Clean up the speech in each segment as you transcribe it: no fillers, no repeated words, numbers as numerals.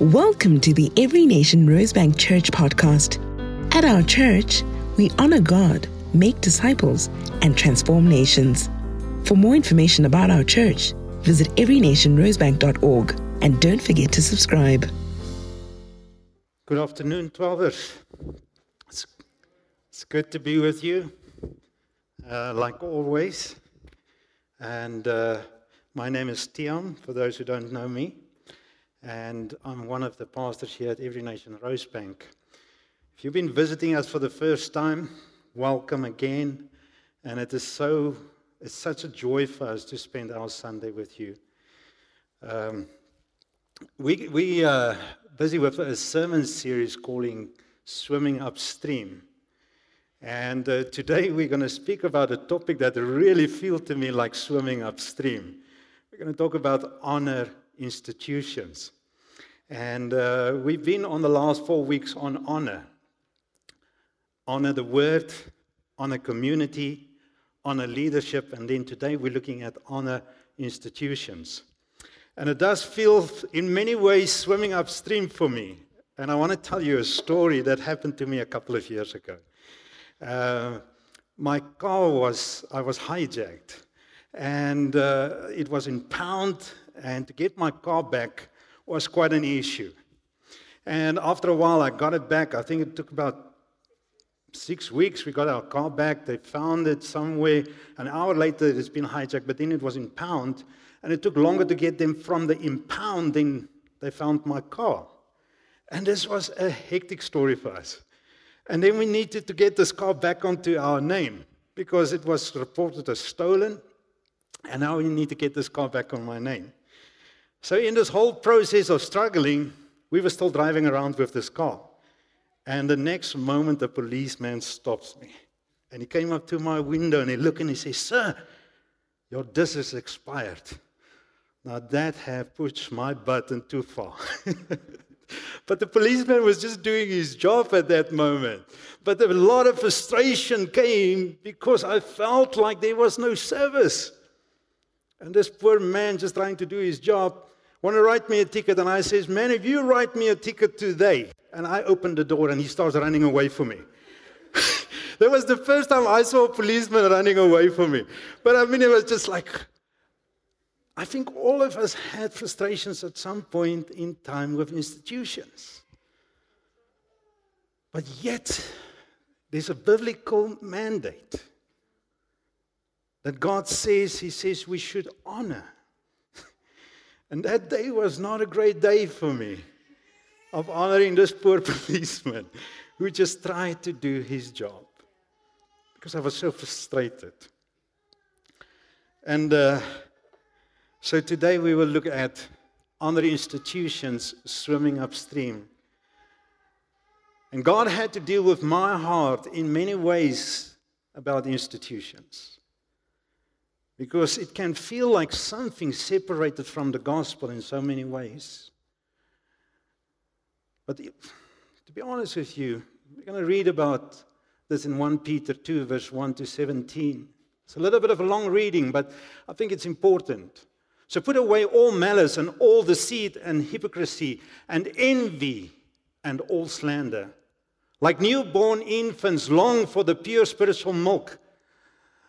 Welcome to the Every Nation Rosebank Church podcast. At our church, we honor God, make disciples, and transform nations. For more information about our church, visit everynationrosebank.org and don't forget to subscribe. Good afternoon, 12ers. It's good to be with you, like always. And my name is Tiam, for those who don't know me. And I'm one of the pastors here at Every Nation Rosebank. If you've been visiting us for the first time, welcome again. And it is it's such a joy for us to spend our Sunday with you. We are busy with a sermon series calling Swimming Upstream. And today we're going to speak about a topic that really feels to me like swimming upstream. We're going to talk about honor institutions. And we've been on the last 4 weeks on honor. Honor the word, honor community, honor leadership, and then today we're looking at honor institutions. And it does feel in many ways swimming upstream for me. And I want to tell you a story that happened to me a couple of years ago. My car I was hijacked. And it was in pound, and to get my car back was quite an issue. And after a while, I got it back. I think it took about 6 weeks. We got our car back. They found it somewhere. An hour later, it's been hijacked, but then it was in pound, and it took longer to get them from the impounding. They found my car. And this was a hectic story for us. And then we needed to get this car back onto our name because it was reported as stolen. And now we need to get this car back on my name. So in this whole process of struggling, we were still driving around with this car. And the next moment, the policeman stops me. And he came up to my window, and he looked, and he says, "Sir, your disc is expired." Now, that had pushed my button too far. But the policeman was just doing his job at that moment. But a lot of frustration came because I felt like there was no service. And this poor man just trying to do his job, want to write me a ticket. And I says, "Man, if you write me a ticket today," and I opened the door and he starts running away from me. That was the first time I saw a policeman running away from me. But I mean, it was just like, I think all of us had frustrations at some point in time with institutions. But yet, there's a biblical mandate that God says, he says we should honor. And that day was not a great day for me of honoring this poor policeman who just tried to do his job because I was so frustrated. And so today we will look at honor institutions, swimming upstream. And God had to deal with my heart in many ways about institutions. Because it can feel like something separated from the gospel in so many ways. But to be honest with you, we're going to read about this in 1 Peter 2, verse 1 to 17. It's a little bit of a long reading, but I think it's important. "So put away all malice and all deceit and hypocrisy and envy and all slander. Like newborn infants, long for the pure spiritual milk,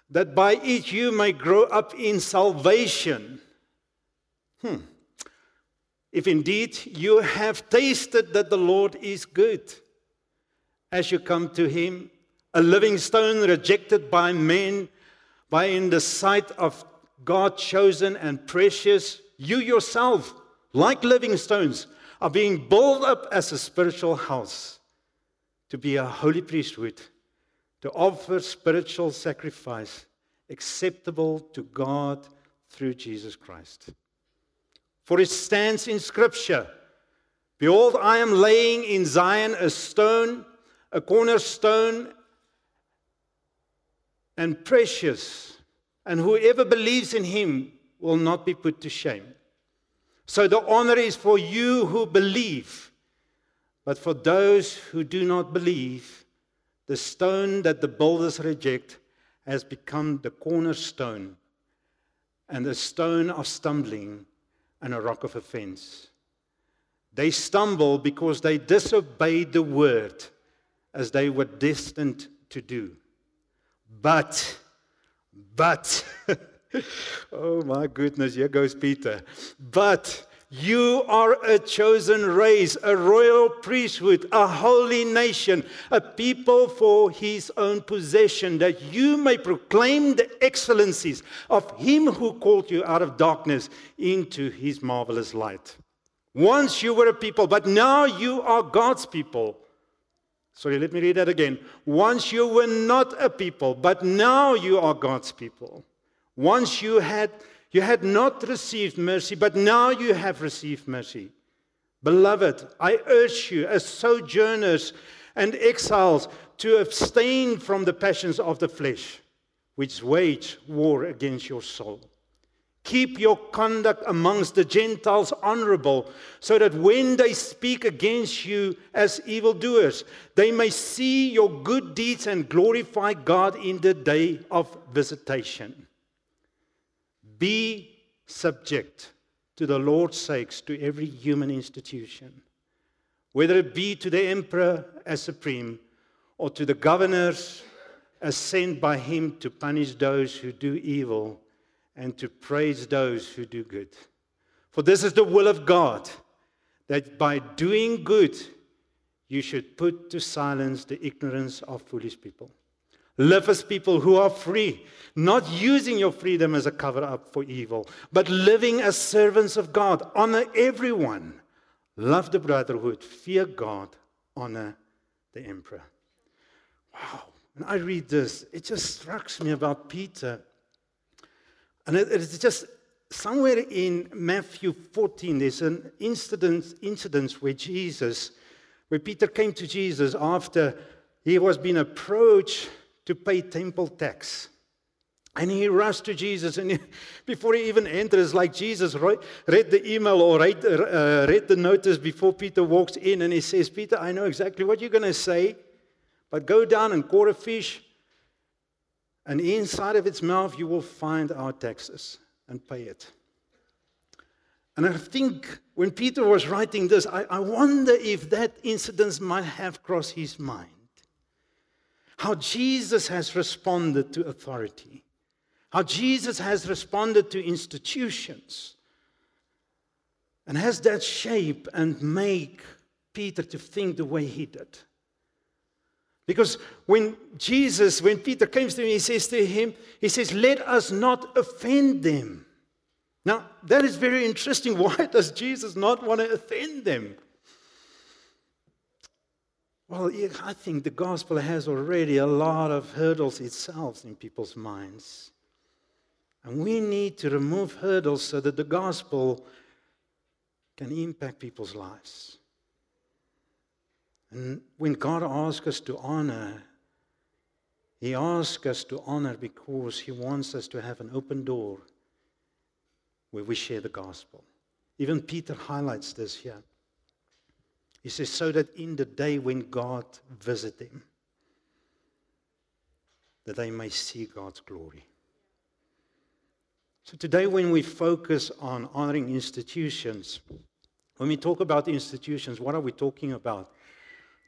that by it you may grow up in salvation. If indeed you have tasted that the Lord is good, as you come to him, a living stone rejected by men, but in the sight of God chosen and precious, you yourself, like living stones, are being built up as a spiritual house, to be a holy priesthood, to offer spiritual sacrifice acceptable to God through Jesus Christ. For it stands in Scripture, 'Behold, I am laying in Zion a stone, a cornerstone, and precious, and whoever believes in him will not be put to shame.' So the honor is for you who believe, but for those who do not believe, the stone that the builders reject has become the cornerstone, and a stone of stumbling and a rock of offense, They stumble because they disobeyed the word as they were destined to do. But, oh my goodness, here goes Peter. But you are a chosen race, a royal priesthood, a holy nation, a people for his own possession, that you may proclaim the excellencies of him who called you out of darkness into his marvelous light. Once you were a people, but now you are God's people. Sorry, let me read that again. Once you were not a people, but now you are God's people. Once you had not received mercy, but now you have received mercy. Beloved, I urge you as sojourners and exiles to abstain from the passions of the flesh, which wage war against your soul. Keep your conduct amongst the Gentiles honorable, so that when they speak against you as evildoers, they may see your good deeds and glorify God in the day of visitation. Be subject to the Lord's sakes to every human institution, whether it be to the emperor as supreme, or to the governors as sent by him to punish those who do evil and to praise those who do good. For this is the will of God, that by doing good, you should put to silence the ignorance of foolish people. Live as people who are free, not using your freedom as a cover-up for evil, but living as servants of God. Honor everyone. Love the brotherhood. Fear God. Honor the emperor. Wow. When I read this, it just strikes me about Peter. And it's just somewhere in Matthew 14, there's an incident where Peter came to Jesus after he was being approached to pay temple tax. And he rushed to Jesus, and before he even enters, like Jesus read the email or read the notice before Peter walks in, and he says, Peter, I know exactly what you're going to say, but go down and caught a fish, and inside of its mouth, you will find our taxes and pay it. And I think when Peter was writing this, I wonder if that incident might have crossed his mind. How Jesus has responded to authority. How Jesus has responded to institutions. And has that shape and make Peter to think the way he did. Because when Peter comes to him, he says, let us not offend them. Now, that is very interesting. Why does Jesus not want to offend them? Well, I think the gospel has already a lot of hurdles itself in people's minds. And we need to remove hurdles so that the gospel can impact people's lives. And when God asks us to honor, he asks us to honor because he wants us to have an open door where we share the gospel. Even Peter highlights this here. He says, so that in the day when God visits them, that they may see God's glory. So today when we focus on honoring institutions, when we talk about institutions, what are we talking about?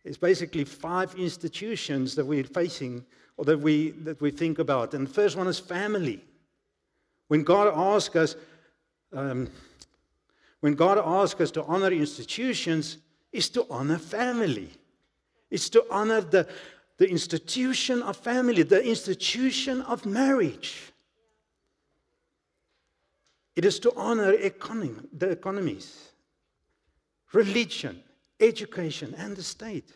It's basically 5 institutions that we're facing or that we think about. And the first one is family. When God asks us, to honor institutions, is to honor family. It's to honor the institution of family, the institution of marriage. It is to honor the economies, religion, education, and the state.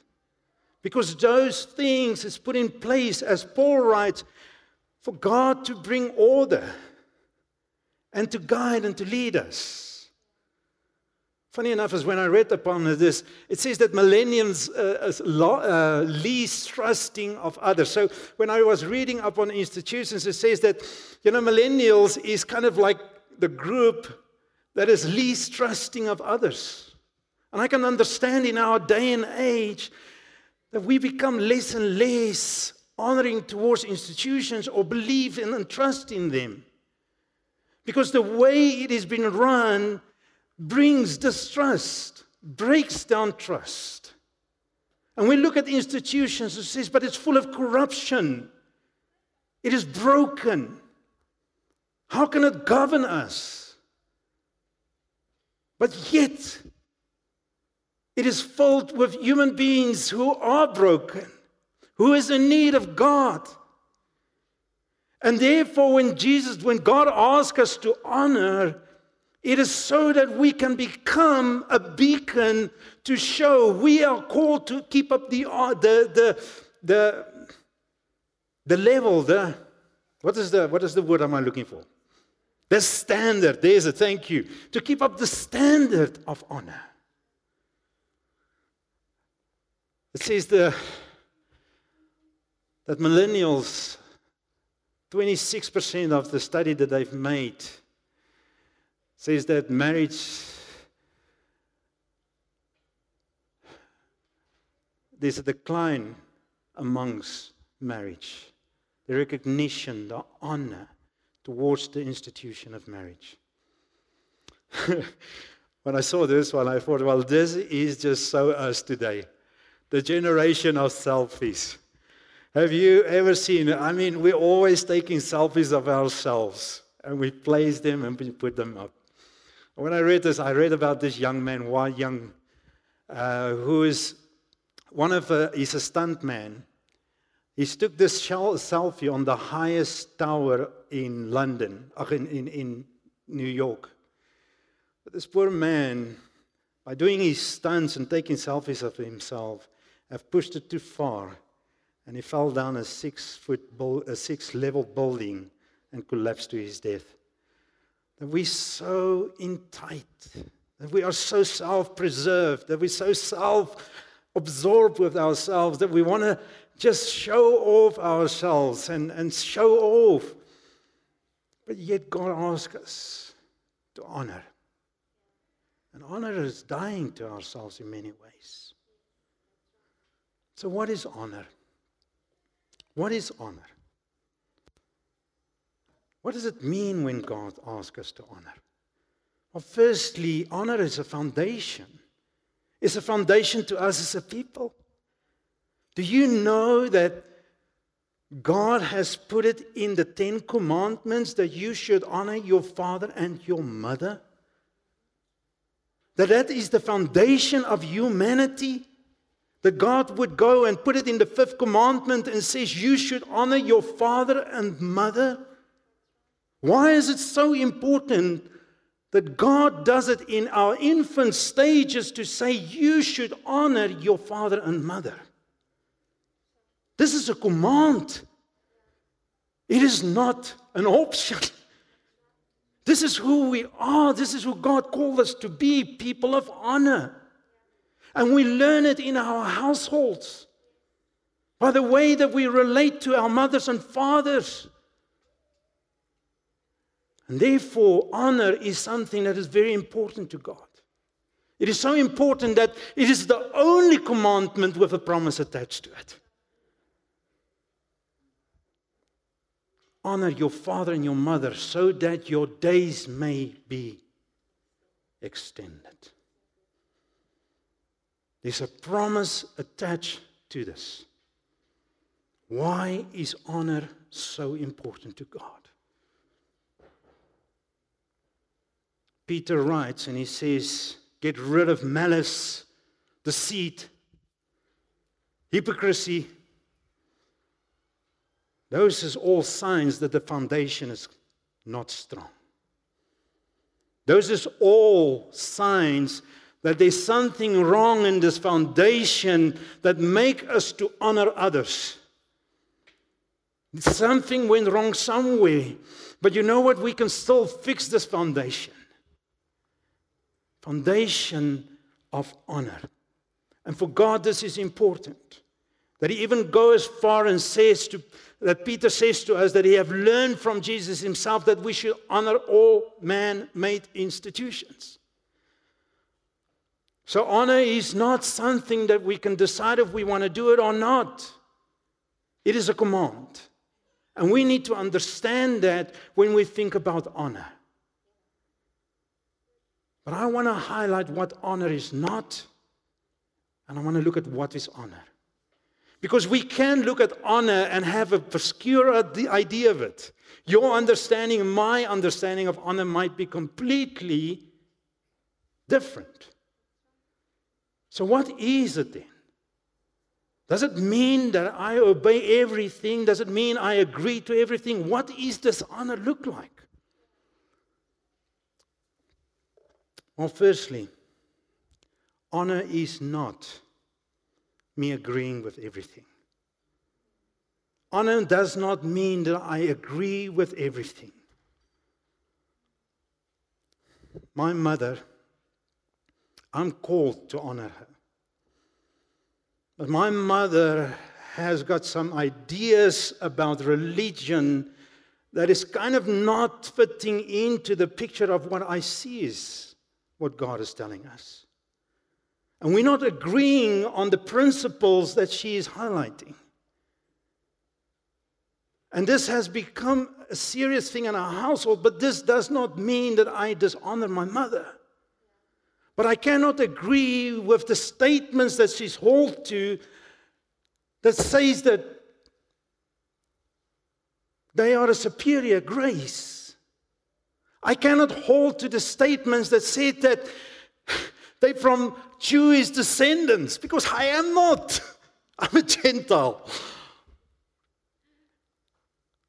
Because those things is put in place, as Paul writes, for God to bring order and to guide and to lead us. Funny enough is when I read upon this, it says that millennials least trusting of others. So when I was reading upon institutions, it says that, millennials is kind of like the group that is least trusting of others. And I can understand in our day and age that we become less and less honoring towards institutions or believe in and trust in them. Because the way it has been run brings distrust. breaks down trust. And we look at institutions and says, but it's full of corruption. It is broken. How can it govern us? But yet, it is filled with human beings who are broken, who is in need of God. And therefore, when God asks us to honor, it is so that we can become a beacon to show we are called to keep up the level, what is the word am I looking for? The standard, there's a thank you. To keep up the standard of honor. It says that millennials, 26% of the study that they've made, says that marriage, there's a decline amongst marriage. The recognition, the honor towards the institution of marriage. When I saw this one, I thought, well, this is just so us today. The generation of selfies. Have you ever seen? I mean, we're always taking selfies of ourselves. And we place them and we put them up. When I read this, I read about this young man, Wah Young, who is he's a stunt man. He took this selfie on the highest tower in London, in New York. But this poor man, by doing his stunts and taking selfies of himself, have pushed it too far, and he fell down a six-level building and collapsed to his death. That we're so in tight, that we are so self-preserved, that we're so self-absorbed with ourselves, that we want to just show off ourselves and show off. But yet God asks us to honor. And honor is dying to ourselves in many ways. So what is honor? What is honor? What does it mean when God asks us to honor? Well, firstly, honor is a foundation. It's a foundation to us as a people. Do you know that God has put it in the 10 commandments that you should honor your father and your mother? That is the foundation of humanity? That God would go and put it in the 5th commandment and says you should honor your father and mother? Why is it so important that God does it in our infant stages to say you should honor your father and mother? This is a command. It is not an option. This is who we are. This is who God called us to be, people of honor. And we learn it in our households by the way that we relate to our mothers and fathers. And therefore, honor is something that is very important to God. It is so important that it is the only commandment with a promise attached to it. Honor your father and your mother so that your days may be extended. There's a promise attached to this. Why is honor so important to God? Peter writes and he says, get rid of malice, deceit, hypocrisy. Those is all signs that the foundation is not strong. Those is all signs that there's something wrong in this foundation that make us to honor others. Something went wrong somewhere. But you know what? We can still fix this foundation. Foundation of honor. And for God, this is important. That he even goes as far and says that Peter says to us that he have learned from Jesus himself that we should honor all man-made institutions. So honor is not something that we can decide if we want to do it or not. It is a command. And we need to understand that when we think about honor. But I want to highlight what honor is not, and I want to look at what is honor. Because we can look at honor and have an obscure idea of it. Your understanding, my understanding of honor might be completely different. So what is it then? Does it mean that I obey everything? Does it mean I agree to everything? What does this honor look like? Well, firstly, honor is not me agreeing with everything. Honor does not mean that I agree with everything. My mother, I'm called to honor her. But my mother has got some ideas about religion that is kind of not fitting into the picture of what I see is what God is telling us. And we're not agreeing on the principles that she is highlighting. And this has become a serious thing in our household, but this does not mean that I dishonor my mother. But I cannot agree with the statements that she's held to that says that they are a superior grace. I cannot hold to the statements that said that they're from Jewish descendants, because I am not. I'm a Gentile.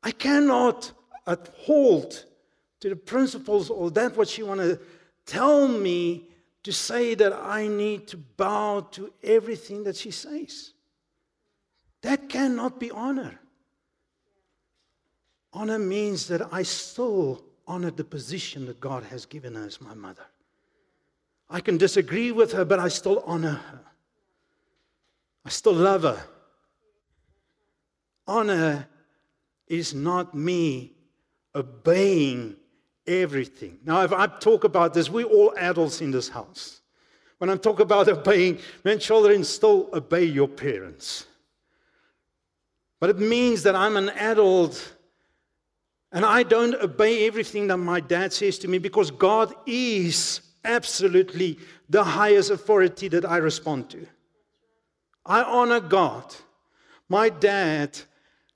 I cannot uphold to the principles or that what she want to tell me to say that I need to bow to everything that she says. That cannot be honor. Honor means that I still honor the position that God has given her as my mother. I can disagree with her, but I still honor her. I still love her. Honor is not me obeying everything. Now, if I talk about this, we're all adults in this house. When I talk about obeying, men, children, still obey your parents. But it means that I'm an adult and I don't obey everything that my dad says to me, because God is absolutely the highest authority that I respond to. I honor God. My dad,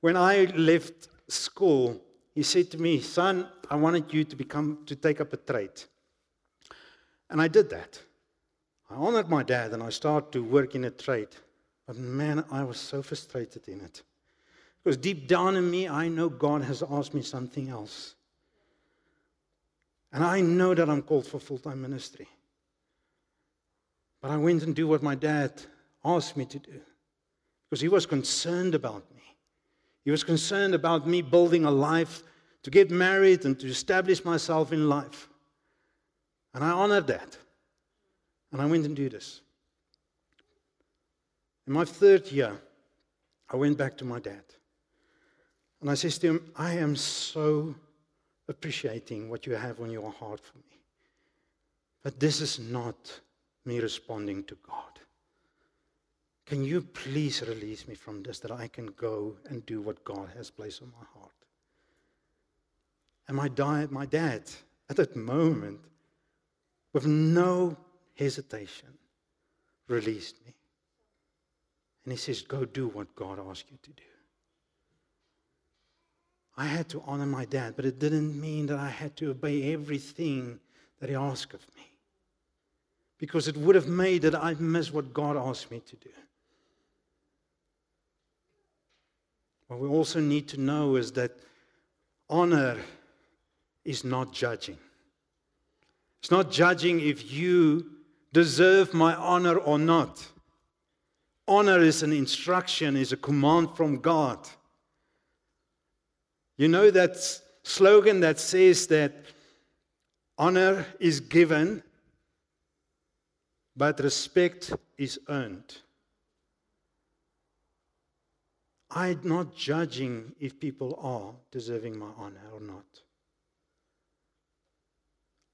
when I left school, he said to me, "Son, I wanted you to take up a trade." And I did that. I honored my dad and I started to work in a trade. But man, I was so frustrated in it. Because deep down in me, I know God has asked me something else. And I know that I'm called for full-time ministry. But I went and do what my dad asked me to do. Because he was concerned about me. He was concerned about me building a life, to get married and to establish myself in life. And I honored that. And I went and did this. In my third year, I went back to my dad. And I said to him, "I am so appreciating what you have on your heart for me. But this is not me responding to God. Can you please release me from this, that I can go and do what God has placed on my heart?" And my dad, at that moment, with no hesitation, released me. And he says, "Go do what God asked you to do." I had to honor my dad, but it didn't mean that I had to obey everything that he asked of me. Because it would have made that I miss what God asked me to do. What we also need to know is that honor is not judging. It's not judging if you deserve my honor or not. Honor is an instruction, is a command from God. You know that slogan that says that honor is given, but respect is earned. I'm not judging if people are deserving my honor or not.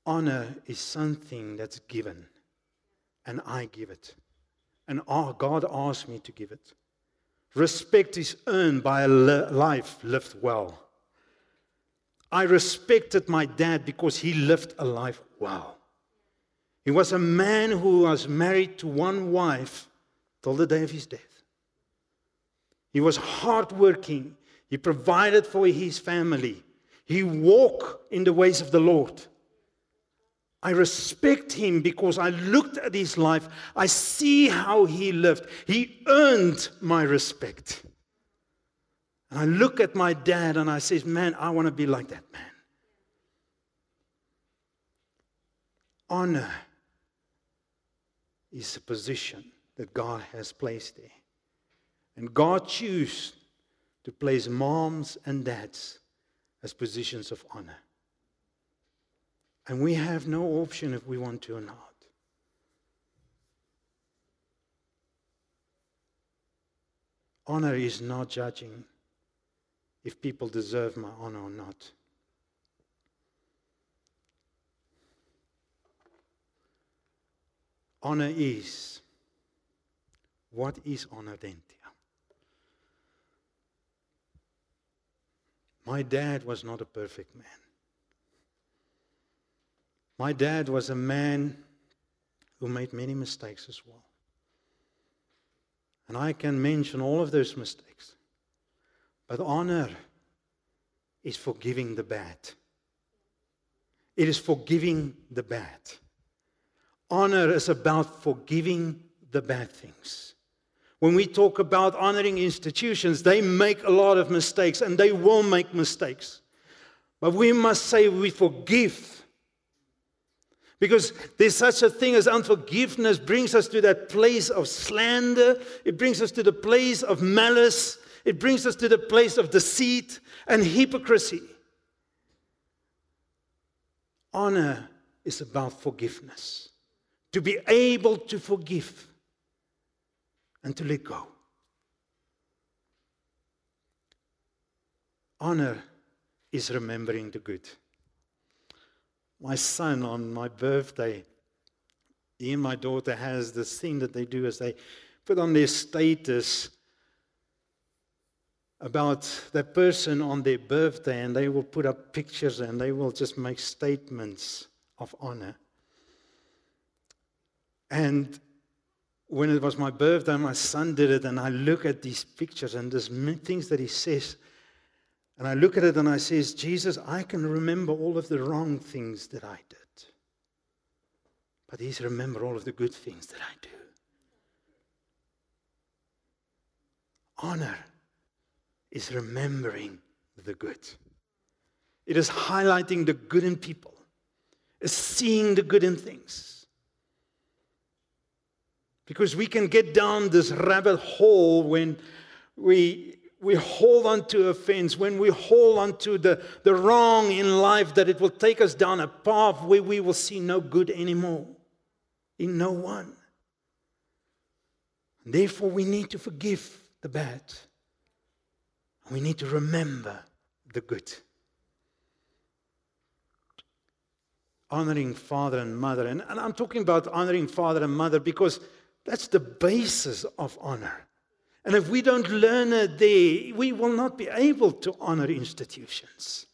Honor is something that's given, and I give it. And God asked me to give it. Respect is earned by a life lived well. I respected my dad because he lived a life well. He was a man who was married to one wife till the day of his death. He was hardworking. He provided for his family. He walked in the ways of the Lord. I respect him because I looked at his life. I see how he lived. He earned my respect. And I look at my dad and I say, man, I want to be like that man. Honor is a position that God has placed there. And God chose to place moms and dads as positions of honor. And we have no option if we want to or not. Honor is not judging if people deserve my honor or not. Honor is. What is honor then? My dad was not a perfect man. My dad was a man who made many mistakes as well. And I can mention all of those mistakes. But honor is forgiving the bad. It is forgiving the bad. Honor is about forgiving the bad things. When we talk about honoring institutions, they make a lot of mistakes and they will make mistakes. But we must say we forgive. Because there's such a thing as unforgiveness brings us to that place of slander. It brings us to the place of malice. It brings us to the place of deceit and hypocrisy. Honor is about forgiveness. To be able to forgive and to let go. Honor is remembering the good. My son, on my birthday, he and my daughter has this thing that they do is they put on their status about that person on their birthday, and they will put up pictures and they will just make statements of honor. And when it was my birthday, my son did it, and I look at these pictures and these things that he says. And I look at it and I says, Jesus, I can remember all of the wrong things that I did. But he's remember all of the good things that I do. Honor is remembering the good. It is highlighting the good in people. It's seeing the good in things. Because we can get down this rabbit hole when we hold on to offense, when we hold on to the wrong in life, that it will take us down a path where we will see no good anymore in no one. And therefore, we need to forgive the bad. We need to remember the good. Honoring father and mother. And I'm talking about honoring father and mother because that's the basis of honor. And if we don't learn it there, we will not be able to honor institutions.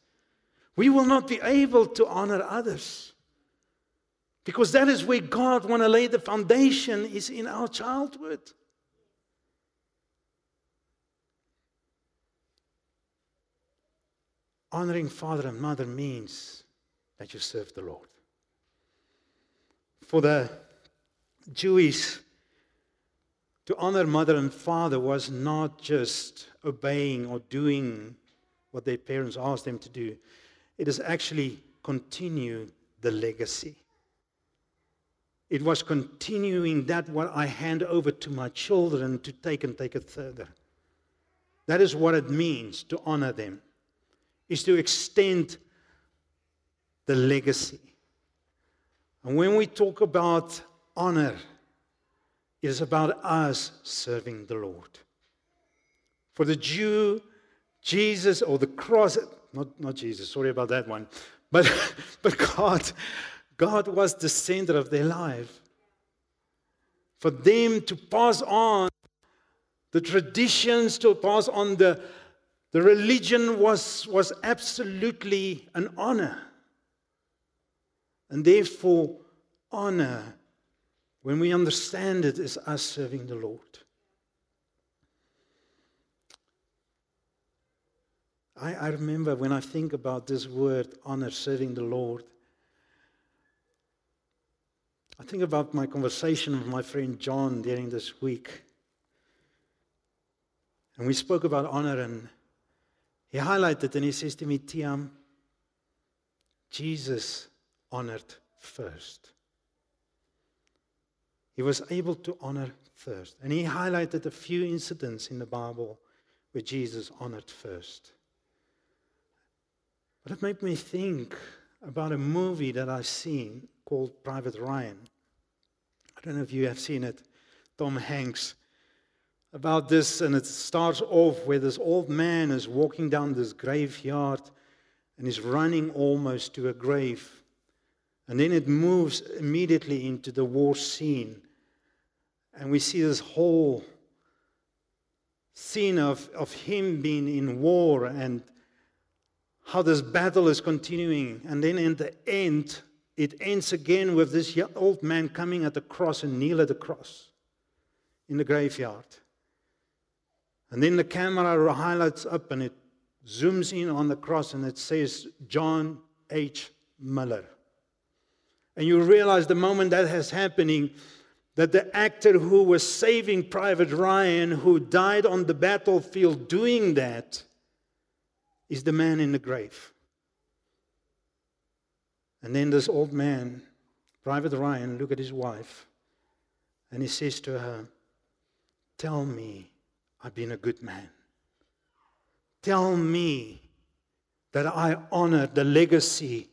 We will not be able to honor others. Because that is where God wants to lay the foundation, is in our childhood. Honoring father and mother means that you serve the Lord. For the Jewish, to honor mother and father was not just obeying or doing what their parents asked them to do. It is actually continue the legacy. It was continuing that what I hand over to my children to take and take it further. That is what it means to honor them, is to extend the legacy. And when we talk about honor, it is about us serving the Lord. For the Jew, Jesus, or the cross, not Jesus, sorry about that one, but God was the center of their life. For them to pass on the traditions, to pass on the religion was absolutely an honor. And therefore, honor, when we understand it, is us serving the Lord. I remember when I think about this word, honor, serving the Lord, I think about my conversation with my friend John during this week. And we spoke about honor, and he highlighted and he says to me, Tiam, Jesus honored first. He was able to honor first. And he highlighted a few incidents in the Bible where Jesus honored first. But it made me think about a movie that I've seen called Private Ryan. I don't know if you have seen it, Tom Hanks. About this, and it starts off where this old man is walking down this graveyard and is running almost to a grave. And then it moves immediately into the war scene. And we see this whole scene of him being in war and how this battle is continuing. And then in the end, it ends again with this old man coming at the cross and kneel at the cross in the graveyard. And then the camera highlights up and it zooms in on the cross and it says, John H Miller. And you realize the moment that has happening, that the actor who was saving Private Ryan, who died on the battlefield doing that, is the man in the grave. And then this old man, Private Ryan, look at his wife and he says to her, tell me I've been a good man. Tell me that I honor the legacy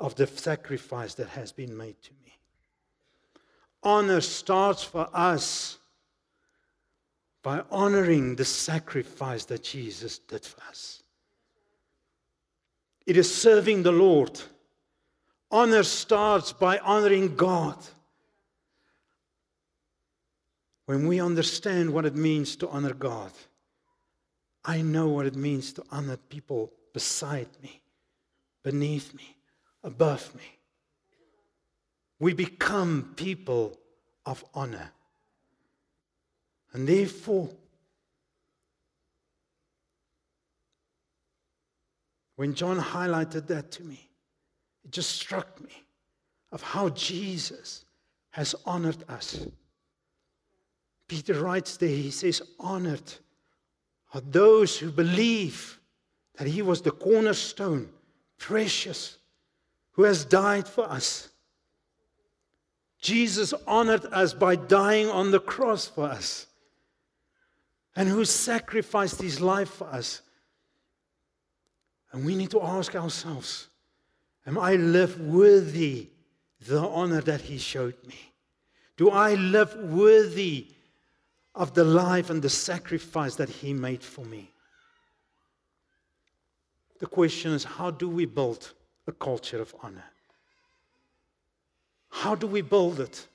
of the sacrifice that has been made to me. Honor starts for us by honoring the sacrifice that Jesus did for us. It is serving the Lord. Honor starts by honoring God. When we understand what it means to honor God, I know what it means to honor people beside me, beneath me, above me. We become people of honor. And therefore, when John highlighted that to me, it just struck me of how Jesus has honored us. Peter writes there, he says, honored are those who believe that he was the cornerstone, precious, who has died for us. Jesus honored us by dying on the cross for us, and who sacrificed his life for us. And we need to ask ourselves, am I live worthy the honor that he showed me? Do I live worthy of the life and the sacrifice that he made for me? The question is, how do we build a culture of honor? How do we build it?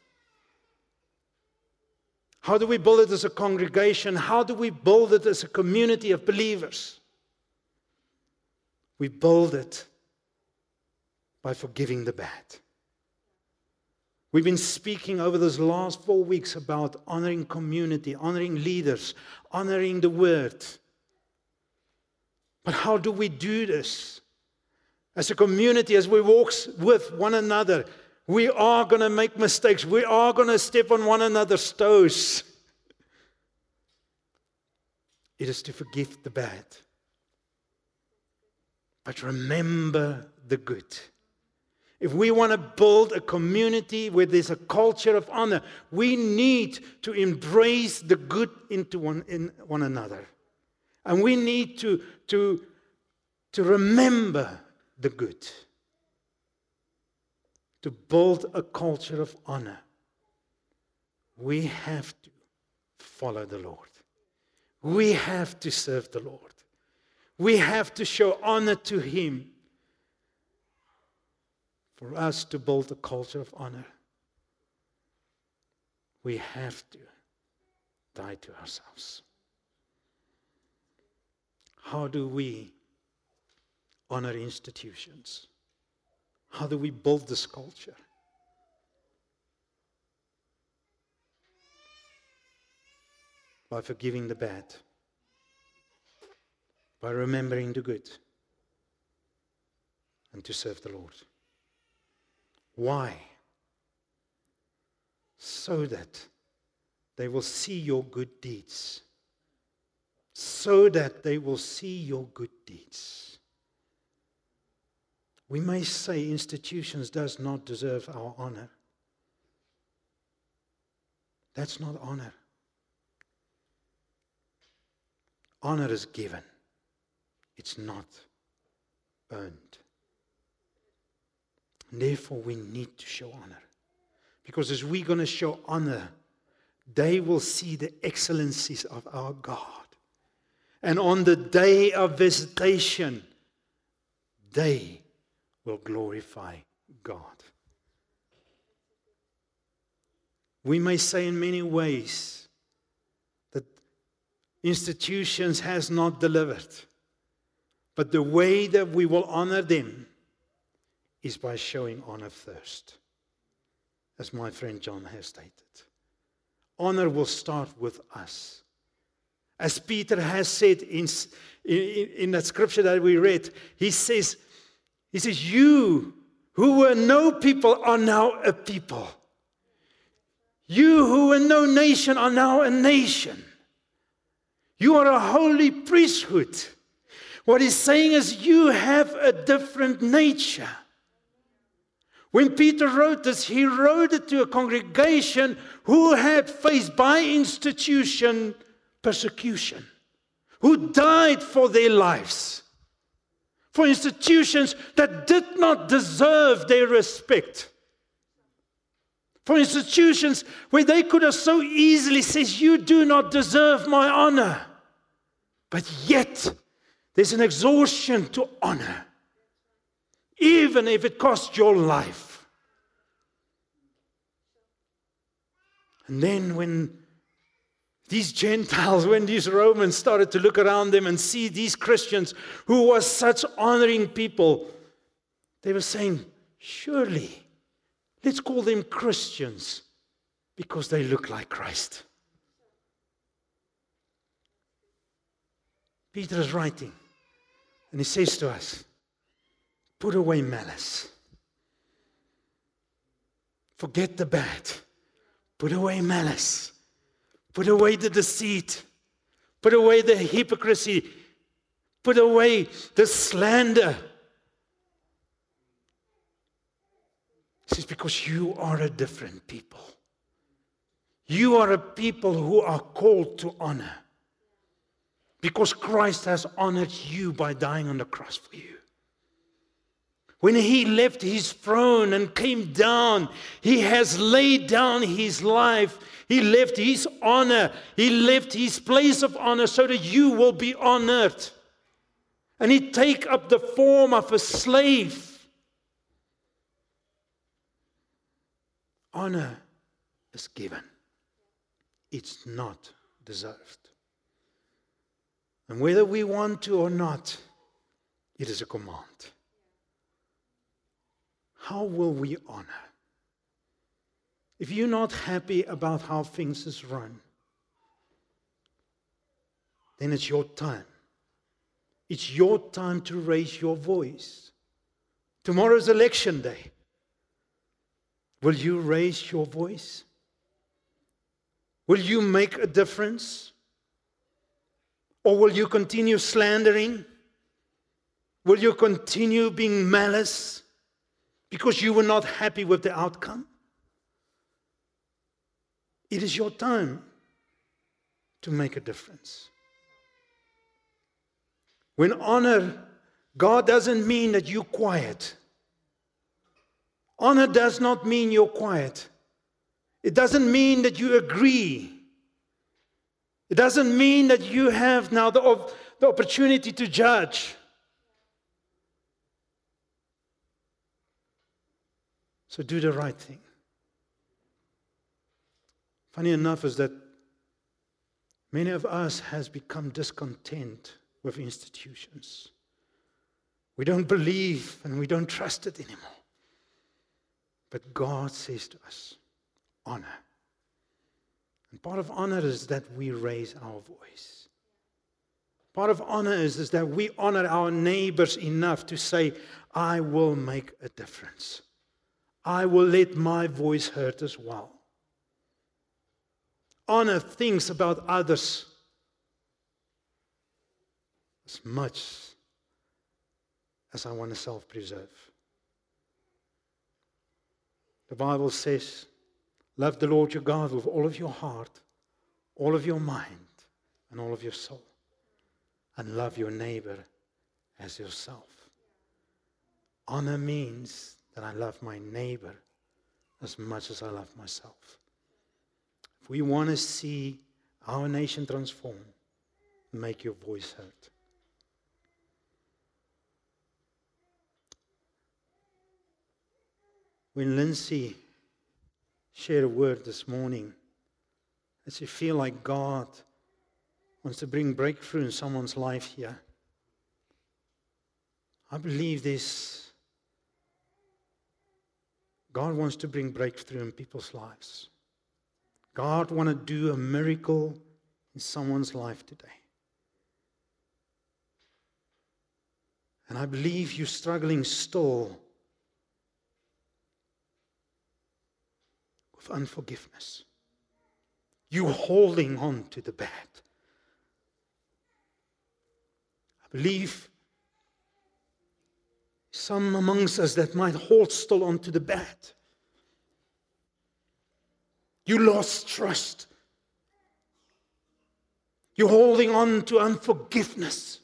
How do we build it as a congregation? How do we build it as a community of believers? We build it by forgiving the bad. We've been speaking over those last 4 weeks about honoring community, honoring leaders, honoring the word. But how do we do this? As a community, as we walk with one another, we are going to make mistakes. We are going to step on one another's toes. It is to forgive the bad, but remember the good. If we want to build a community where there's a culture of honor, we need to embrace the good in one another. And we need to remember the good. To build a culture of honor, we have to follow the Lord. We have to serve the Lord. We have to show honor to him. For us to build a culture of honor, we have to die to ourselves. How do we honor institutions? How do we build this culture? by forgiving the bad, by remembering the good, and to serve the Lord. Why? So that they will see your good deeds. So that they will see your good deeds. We may say institutions does not deserve our honor. That's not honor. Honor is given. It's not earned. And therefore, we need to show honor. Because as we're going to show honor, they will see the excellencies of our God. And on the day of visitation, they will glorify God. We may say in many ways that institutions has not delivered. But the way that we will honor them is by showing honor first, as my friend John has stated. Honor will start with us. As Peter has said in that scripture that we read, he says, you who were no people are now a people. You who were no nation are now a nation. You are a holy priesthood. What he's saying is you have a different nature. When Peter wrote this, he wrote it to a congregation who had faced by institution persecution, who died for their lives, for institutions that did not deserve their respect, for institutions where they could have so easily said, you do not deserve my honor. But yet, there's an exhaustion to honor, even if it costs your life. And then when these Romans started to look around them and see these Christians who were such honoring people, they were saying, surely, let's call them Christians because they look like Christ. Peter is writing, and he says to us, put away malice. Forget the bad. Put away malice. Put away the deceit. Put away the hypocrisy. Put away the slander. This is because you are a different people. You are a people who are called to honor. Because Christ has honored you by dying on the cross for you. When he left his throne and came down, he has laid down his life. He left his honor. He left his place of honor so that you will be honored. And he take up the form of a slave. Honor is given. It's not deserved. And whether we want to or not, it is a command. How will we honor? If you're not happy about how things is run, then it's your time. It's your time to raise your voice. Tomorrow's election day. Will you raise your voice? Will you make a difference? Or will you continue slandering? Will you continue being malice because you were not happy with the outcome? It is your time to make a difference. When honor, God doesn't mean that you're quiet. Honor does not mean you're quiet. It doesn't mean that you agree. It doesn't mean that you have now the opportunity to judge. So do the right thing. Funny enough is that many of us has become discontent with institutions. We don't believe and we don't trust it anymore. But God says to us, honor. And part of honor is that we raise our voice. Part of honor is that we honor our neighbors enough to say, I will make a difference. I will let my voice heard as well. Honor thinks about others as much as I want to self-preserve. The Bible says, love the Lord your God with all of your heart, all of your mind, and all of your soul. And love your neighbor as yourself. Honor means that I love my neighbor as much as I love myself. If we want to see our nation transform, make your voice heard. When Lindsay shared a word this morning, I said, feel like God wants to bring breakthrough in someone's life here. I believe this. God wants to bring breakthrough in people's lives. God wants to do a miracle in someone's life today. And I believe you're struggling still with unforgiveness. You're holding on to the bad. Believe some amongst us that might hold still onto the bad. You lost trust. You're holding on to unforgiveness.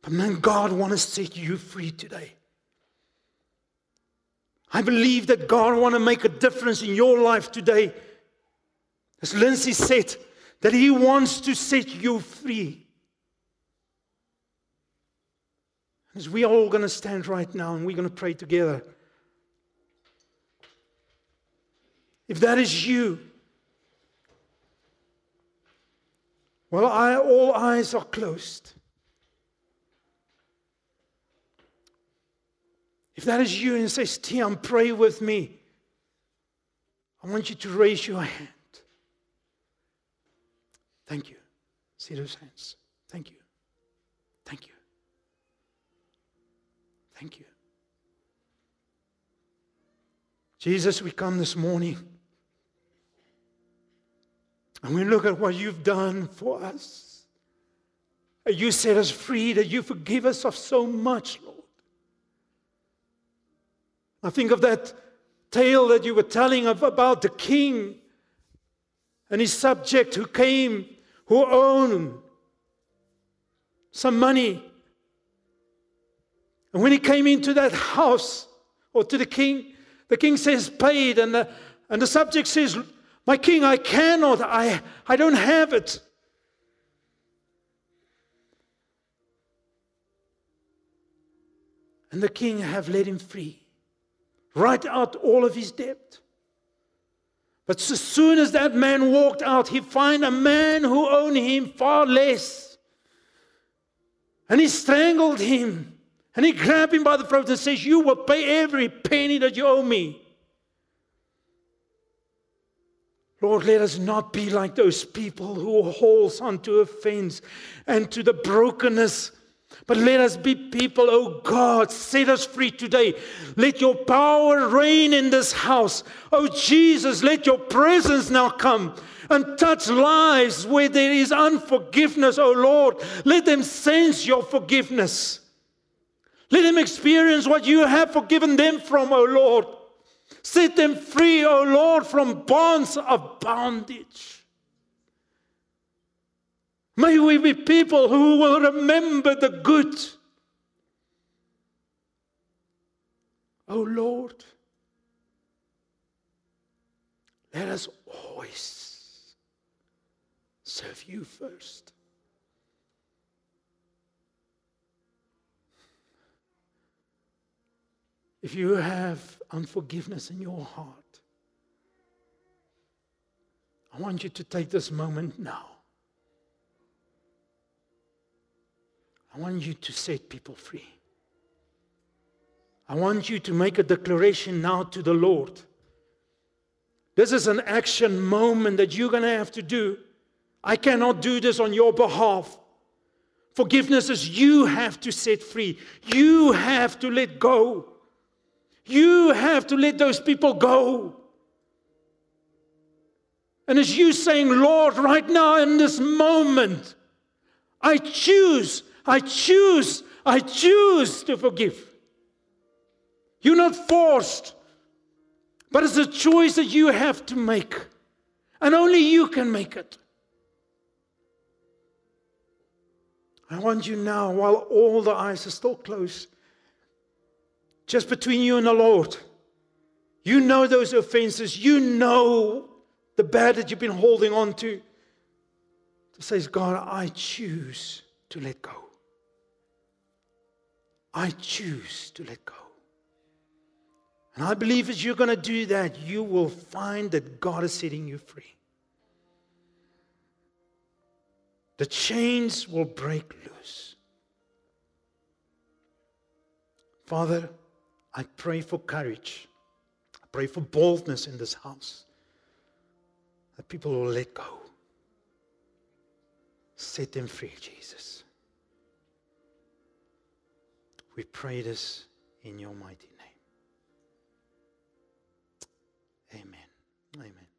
But man, God wants to set you free today. I believe that God wants to make a difference in your life today. As Lindsay said, that He wants to set you free. As we are all going to stand right now and we're going to pray together. If that is you, well, all eyes are closed. If that is you and says, Tiam, pray with me, I want you to raise your hand. Thank you. See those hands. Thank you. Thank you. Thank you. Jesus, we come this morning and we look at what you've done for us. You set us free, that you forgive us of so much, Lord. I think of that tale that you were telling about the king and his subject who came, who owned some money. And when he came into that house, or to the king says, paid, and the subject says, my king, I cannot, I don't have it. And the king have let him free, right out all of his debt. But as soon as that man walked out, he find a man who owned him far less. And he strangled him. And he grabbed him by the throat and says, you will pay every penny that you owe me. Lord, let us not be like those people who holds onto offense and to the brokenness. But let us be people, oh God, set us free today. Let your power reign in this house. Oh Jesus, let your presence now come and touch lives where there is unforgiveness, oh Lord. Let them sense your forgiveness. Let them experience what you have forgiven them from, O Lord. Set them free, O Lord, from bonds of bondage. May we be people who will remember the good. O Lord, let us always serve you first. If you have unforgiveness in your heart, I want you to take this moment now. I want you to set people free. I want you to make a declaration now to the Lord. This is an action moment that you're going to have to do. I cannot do this on your behalf. Forgiveness is you have to set free. You have to let go. You have to let those people go. And it's you saying, Lord, right now in this moment, I choose to forgive. You're not forced, but it's a choice that you have to make. And only you can make it. I want you now, while all the eyes are still closed, just between you and the Lord, you know those offenses, you know the bad that you've been holding on to. It says, God, I choose to let go. I choose to let go. And I believe as you're going to do that, you will find that God is setting you free. The chains will break loose. Father, I pray for courage. I pray for boldness in this house. That people will let go. Set them free, Jesus. We pray this in your mighty name. Amen. Amen.